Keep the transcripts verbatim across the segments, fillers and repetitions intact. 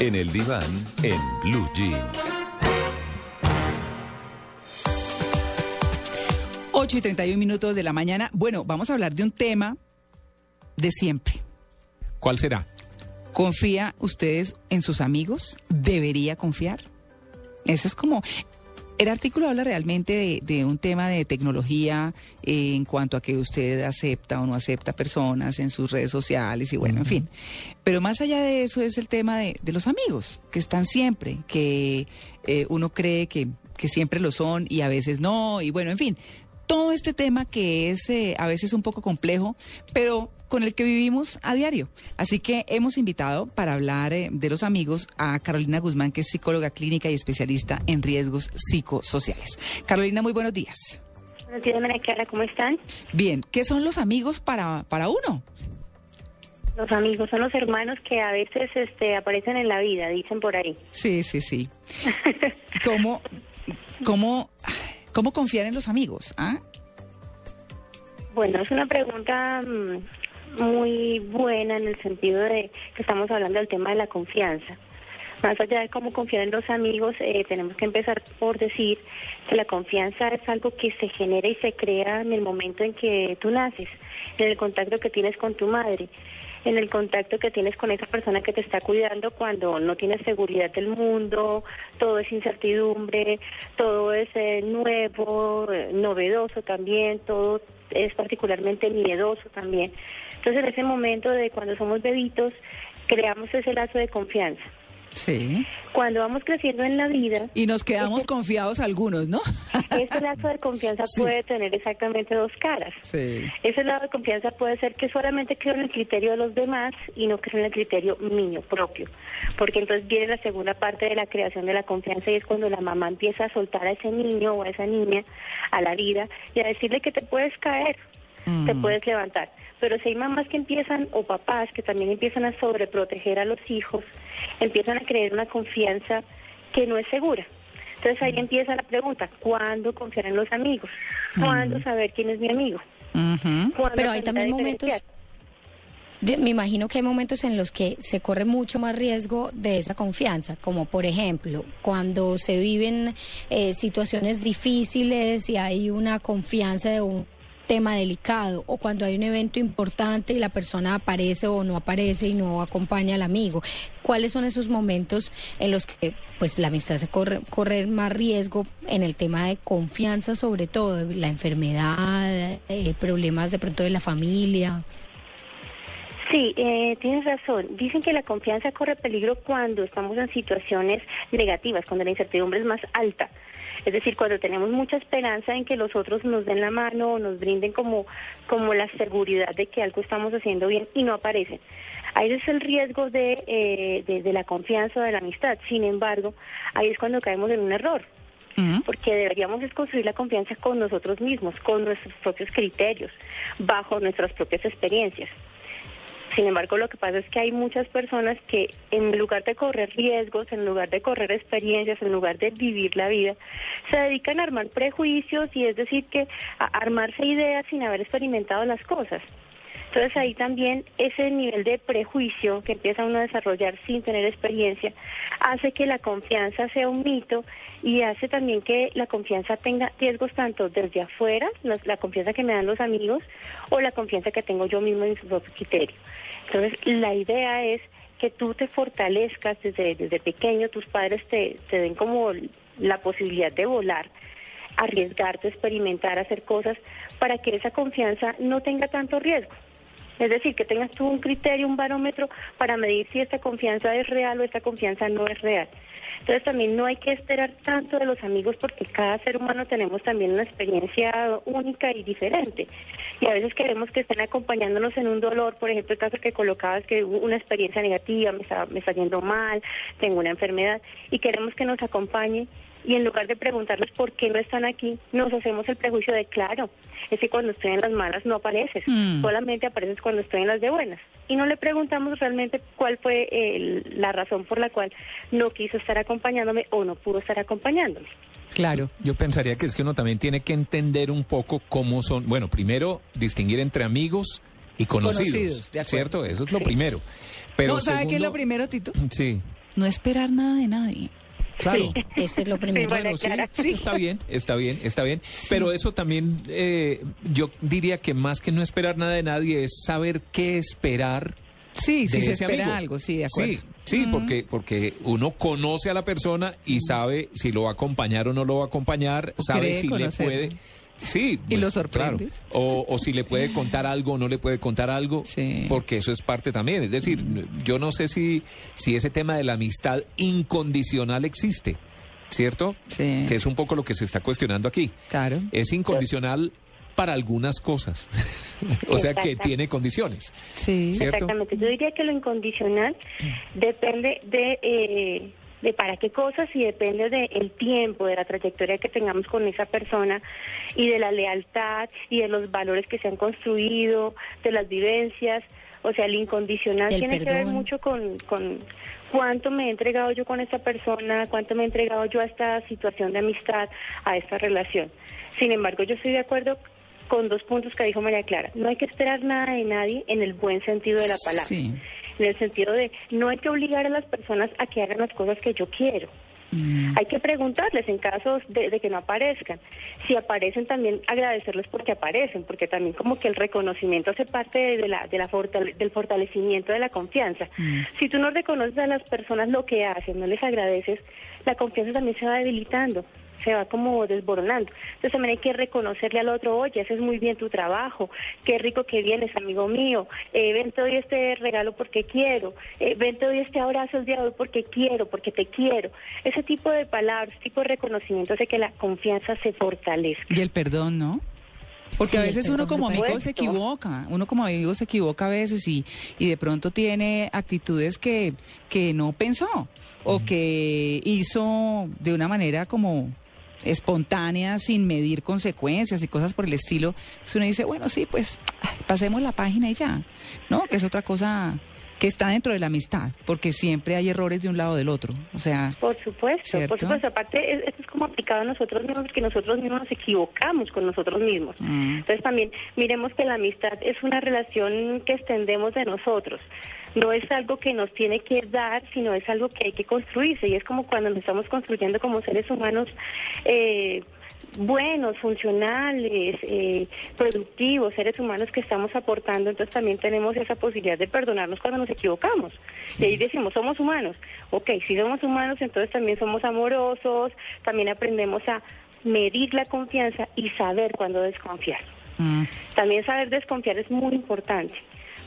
En el diván, en Blue Jeans. ocho y treinta y un minutos de la mañana. Bueno, vamos a hablar de un tema de siempre. ¿Cuál será? ¿Confía ustedes en sus amigos? ¿Debería confiar? Ese es como... El artículo habla realmente de, de un tema de tecnología eh, en cuanto a que usted acepta o no acepta personas en sus redes sociales y bueno, en fin. Pero más allá de eso es el tema de, de los amigos, que están siempre, que eh, uno cree que, que siempre lo son y a veces no, y bueno, en fin. Todo este tema que es eh, a veces un poco complejo, pero con el que vivimos a diario. Así que hemos invitado para hablar eh, de los amigos a Carolina Guzmán, que es psicóloga clínica y especialista en riesgos psicosociales. Carolina, muy buenos días. Buenos días, María Clara, ¿cómo están? Bien, ¿qué son los amigos para, para uno? Los amigos son los hermanos que a veces este, aparecen en la vida, dicen por ahí. Sí, sí, sí. ¿Cómo, cómo, cómo confiar en los amigos? ¿Ah? Bueno, es una pregunta... Mmm... muy buena en el sentido de que estamos hablando del tema de la confianza. Más allá de cómo confiar en los amigos, eh, tenemos que empezar por decir que la confianza es algo que se genera y se crea en el momento en que tú naces, en el contacto que tienes con tu madre, en el contacto que tienes con esa persona que te está cuidando cuando no tienes seguridad del mundo, todo es incertidumbre, todo es eh, nuevo, eh, novedoso también, todo es particularmente miedoso también. Entonces, en ese momento de cuando somos bebitos, creamos ese lazo de confianza. Sí. Cuando vamos creciendo en la vida... Y nos quedamos este, confiados algunos, ¿no? Ese lazo de confianza sí. Puede tener exactamente dos caras. Sí. Ese lazo de confianza puede ser que solamente creo en el criterio de los demás y no creo en el criterio mío propio. Porque entonces viene la segunda parte de la creación de la confianza y es cuando la mamá empieza a soltar a ese niño o a esa niña a la vida y a decirle que te puedes caer, mm. te puedes levantar. Pero si hay mamás que empiezan, o papás que también empiezan a sobreproteger a los hijos, empiezan a creer una confianza que no es segura. Entonces ahí empieza la pregunta, ¿cuándo confiar en los amigos? ¿Cuándo uh-huh. saber quién es mi amigo? Uh-huh. Pero hay también momentos, de, me imagino que hay momentos en los que se corre mucho más riesgo de esa confianza, como por ejemplo, cuando se viven eh, situaciones difíciles y hay una confianza de un tema delicado, o cuando hay un evento importante y la persona aparece o no aparece y no acompaña al amigo. ¿Cuáles son esos momentos en los que pues la amistad se corre, corre más riesgo en el tema de confianza, sobre todo la enfermedad, eh, problemas de pronto de la familia? Sí, eh, tienes razón. Dicen que la confianza corre peligro cuando estamos en situaciones negativas, cuando la incertidumbre es más alta. Es decir, cuando tenemos mucha esperanza en que los otros nos den la mano o nos brinden como, como la seguridad de que algo estamos haciendo bien y no aparecen. Ahí es el riesgo de, eh, de, de la confianza o de la amistad. Sin embargo, ahí es cuando caemos en un error. Porque deberíamos es construir la confianza con nosotros mismos, con nuestros propios criterios, bajo nuestras propias experiencias. Sin embargo, lo que pasa es que hay muchas personas que en lugar de correr riesgos, en lugar de correr experiencias, en lugar de vivir la vida, se dedican a armar prejuicios y es decir que a armarse ideas sin haber experimentado las cosas. Entonces ahí también ese nivel de prejuicio que empieza uno a desarrollar sin tener experiencia hace que la confianza sea un mito y hace también que la confianza tenga riesgos tanto desde afuera, la confianza que me dan los amigos o la confianza que tengo yo mismo en su propio criterio. Entonces la idea es que tú te fortalezcas desde, desde pequeño, tus padres te, te den como la posibilidad de volar, arriesgarte, experimentar, hacer cosas para que esa confianza no tenga tanto riesgo. Es decir, que tengas tú un criterio, un barómetro para medir si esta confianza es real o esta confianza no es real. Entonces también no hay que esperar tanto de los amigos, porque cada ser humano tenemos también una experiencia única y diferente. Y a veces queremos que estén acompañándonos en un dolor, por ejemplo el caso que colocabas, que hubo una experiencia negativa, me está, me está yendo mal, tengo una enfermedad, y queremos que nos acompañe. Y en lugar de preguntarles por qué no están aquí, nos hacemos el prejuicio de, claro, es que cuando estoy en las malas no apareces, mm. solamente apareces cuando estoy en las de buenas. Y no le preguntamos realmente cuál fue eh, la razón por la cual no quiso estar acompañándome o no pudo estar acompañándome. Claro. Yo pensaría que es que uno también tiene que entender un poco cómo son, bueno, primero distinguir entre amigos y conocidos, conocidos, ¿cierto? Eso es lo sí. primero. Pero no, ¿sabe segundo... qué es lo primero, Tito? Sí. No esperar nada de nadie. Claro. Sí, eso es lo primero. Bueno, sí, sí, está bien, está bien, está bien. Sí. Pero eso también, eh, yo diría que más que no esperar nada de nadie es saber qué esperar. Sí, si se espera amigo. algo, sí, de acuerdo. Sí, sí, uh-huh. porque, porque uno conoce a la persona y sabe si lo va a acompañar o no lo va a acompañar, sabe si conocer. le puede... Sí, pues, y lo sorprende. Claro. O, o si le puede contar algo o no le puede contar algo, sí. porque eso es parte también. Es decir, mm. yo no sé si, si ese tema de la amistad incondicional existe, ¿cierto? Sí. Que es un poco lo que se está cuestionando aquí. Claro. Es incondicional para algunas cosas, o sea que tiene condiciones. Sí. ¿Cierto? Exactamente. Yo diría que lo incondicional depende de... Eh... de para qué cosas, y depende del tiempo, de la trayectoria que tengamos con esa persona, y de la lealtad, y de los valores que se han construido, de las vivencias. O sea, el incondicional el tiene perdón. que ver mucho con, con cuánto me he entregado yo con esta persona, cuánto me he entregado yo a esta situación de amistad, a esta relación. Sin embargo, yo estoy de acuerdo con dos puntos que dijo María Clara. No hay que esperar nada de nadie en el buen sentido de la palabra. Sí. En el sentido de, no hay que obligar a las personas a que hagan las cosas que yo quiero. Mm. Hay que preguntarles en casos de, de que no aparezcan. Si aparecen, también agradecerles porque aparecen, porque también como que el reconocimiento hace parte de, de la, de la fortale, del fortalecimiento de la confianza. Mm. Si tú no reconoces a las personas lo que hacen, no les agradeces, la confianza también se va debilitando, se va como desboronando. Entonces también hay que reconocerle al otro, oye, haces muy bien tu trabajo, qué rico que vienes, amigo mío, eh, ven, te doy este regalo porque quiero, eh, ven, te doy este abrazo el día de hoy porque quiero, porque te quiero. Ese tipo de palabras, tipo de reconocimiento hace que la confianza se fortalezca. Y el perdón, ¿no? Porque sí, a veces uno como amigo se equivoca, uno como amigo se equivoca a veces y, y de pronto tiene actitudes que, que no pensó o mm. que hizo de una manera como... espontánea, sin medir consecuencias y cosas por el estilo. Si uno dice, bueno, sí, pues pasemos la página y ya, ¿no? Que es otra cosa que está dentro de la amistad, porque siempre hay errores de un lado o del otro, o sea... Por supuesto, ¿cierto? Por supuesto, aparte, esto es como aplicado a nosotros mismos, que nosotros mismos nos equivocamos con nosotros mismos. Mm. Entonces también miremos que la amistad es una relación que extendemos de nosotros. No es algo que nos tiene que dar, sino es algo que hay que construirse, y es como cuando nos estamos construyendo como seres humanos eh, buenos, funcionales, eh, productivos, seres humanos que estamos aportando. Entonces también tenemos esa posibilidad de perdonarnos cuando nos equivocamos. Sí. Y ahí decimos, somos humanos. Ok, si somos humanos, entonces también somos amorosos, también aprendemos a medir la confianza y saber cuándo desconfiar. Mm. También saber desconfiar es muy importante,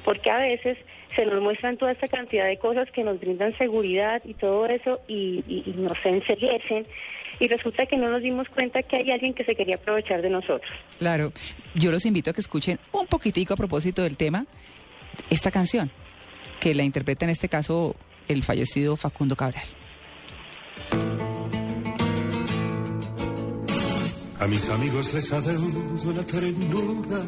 porque a veces se nos muestran toda esta cantidad de cosas que nos brindan seguridad y todo eso, y, y, y nos enseguecen, y resulta que no nos dimos cuenta que hay alguien que se quería aprovechar de nosotros. Claro, yo los invito a que escuchen un poquitico a propósito del tema, esta canción, que la interpreta en este caso el fallecido Facundo Cabral. A mis amigos les adeudo la ternura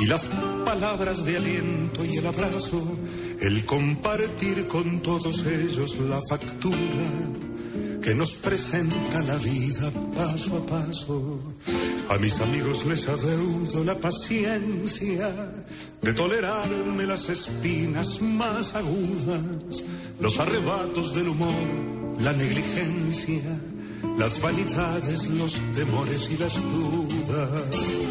y las palabras de aliento y el abrazo, el compartir con todos ellos la factura que nos presenta la vida paso a paso. A mis amigos les adeudo la paciencia de tolerarme las espinas más agudas, los arrebatos del humor, la negligencia, las vanidades, los temores y las dudas.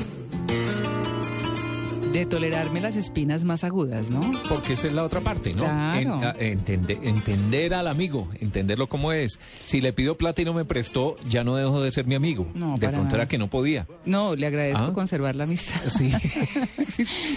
de tolerarme las espinas más agudas, ¿no? Porque esa es la otra parte, ¿no? Claro. En, a, entende, entender al amigo, entenderlo como es. Si le pido plata y no me prestó, ya no dejo de ser mi amigo. No, de pronto nada. Era que no podía. No, le agradezco ¿Ah? conservar la amistad. Sí.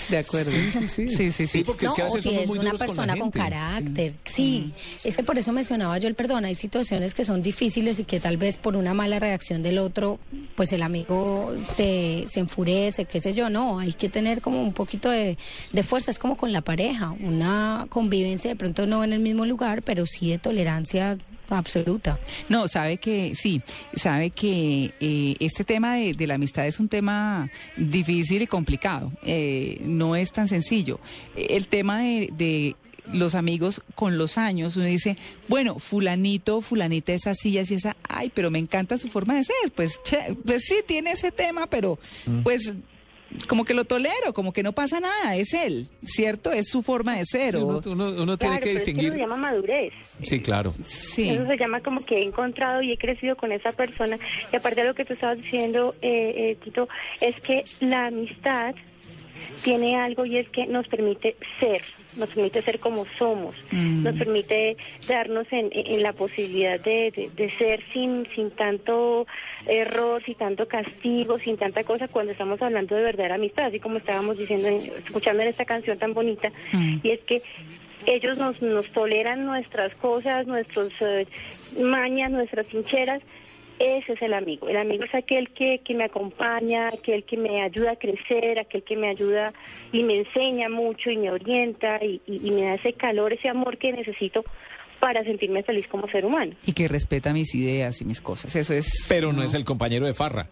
De acuerdo. Sí, sí, sí. Sí, sí, sí. Sí, porque no, es que a veces o si somos es muy una duros persona con, con carácter. Sí, mm. es que por eso mencionaba yo el perdón. Hay situaciones que son difíciles y que tal vez por una mala reacción del otro, pues el amigo se, se enfurece, qué sé yo. No, hay que tener como un poquito de, de fuerza. Es como con la pareja, una convivencia de pronto no en el mismo lugar, pero sí de tolerancia absoluta. No, sabe que, sí, sabe que eh, este tema de, de la amistad es un tema difícil y complicado, eh, no es tan sencillo. El tema de, de los amigos con los años, uno dice, bueno, fulanito, fulanita es así y así, esa, ay, pero me encanta su forma de ser, pues, che, pues sí, tiene ese tema, pero mm. pues... como que lo tolero, como que no pasa nada, es él, ¿cierto? Es su forma de ser. Sí, uno uno, uno claro, tiene que distinguir. Eso se llama madurez. Sí, claro. Sí. Eso se llama como que he encontrado y he crecido con esa persona. Y aparte de lo que tú estabas diciendo, eh, eh, Tito, es que la amistad tiene algo y es que nos permite ser, nos permite ser como somos, mm. nos permite darnos en, en la posibilidad de, de, de ser sin, sin tanto error, sin tanto castigo, sin tanta cosa cuando estamos hablando de verdadera amistad, así como estábamos diciendo, escuchando en esta canción tan bonita, mm. y es que ellos nos, nos toleran nuestras cosas, nuestras eh, mañas, nuestras hincheras. Ese es el amigo. El amigo es aquel que, que me acompaña, aquel que me ayuda a crecer, aquel que me ayuda y me enseña mucho y me orienta y, y, y me da ese calor, ese amor que necesito para sentirme feliz como ser humano. Y que respeta mis ideas y mis cosas. Eso es. Pero no, no es el compañero de farra.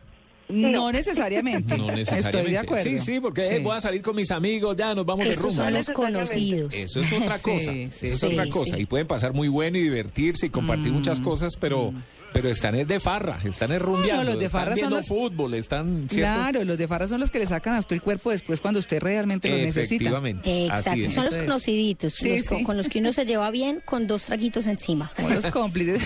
No, no necesariamente. No necesariamente. Estoy de acuerdo. Sí, sí, porque sí. Eh, voy a salir con mis amigos, ya nos vamos de rumbo. Esos son los conocidos. Eso es otra cosa. Sí, sí, eso es sí, otra cosa. Sí. Y pueden pasar muy bueno y divertirse y compartir mm. muchas cosas, pero mm. pero están es de farra, están es rumbeando, no, los de farra están viendo los... fútbol, están... ¿cierto? Claro, los de farra son los que le sacan a usted el cuerpo después cuando usted realmente lo necesita. Efectivamente. Exacto, son los conociditos, sí, los, sí. con los que uno se lleva bien con dos traguitos encima. Con los cómplices.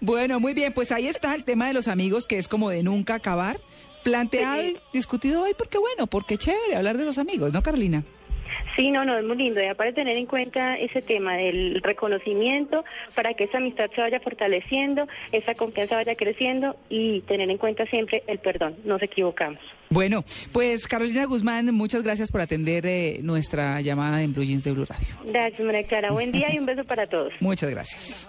Bueno, muy bien, pues ahí está el tema de los amigos que es como de nunca acabar, planteado sí. y discutido hoy porque bueno, porque chévere hablar de los amigos, ¿no, Carolina? Sí, no, no, es muy lindo. Y aparte tener en cuenta ese tema del reconocimiento para que esa amistad se vaya fortaleciendo, esa confianza vaya creciendo y tener en cuenta siempre el perdón. Nos equivocamos. Bueno, pues Carolina Guzmán, muchas gracias por atender eh, nuestra llamada en Blue Jeans de Blue Radio. Gracias, María Clara. Buen día y un beso para todos. Muchas gracias.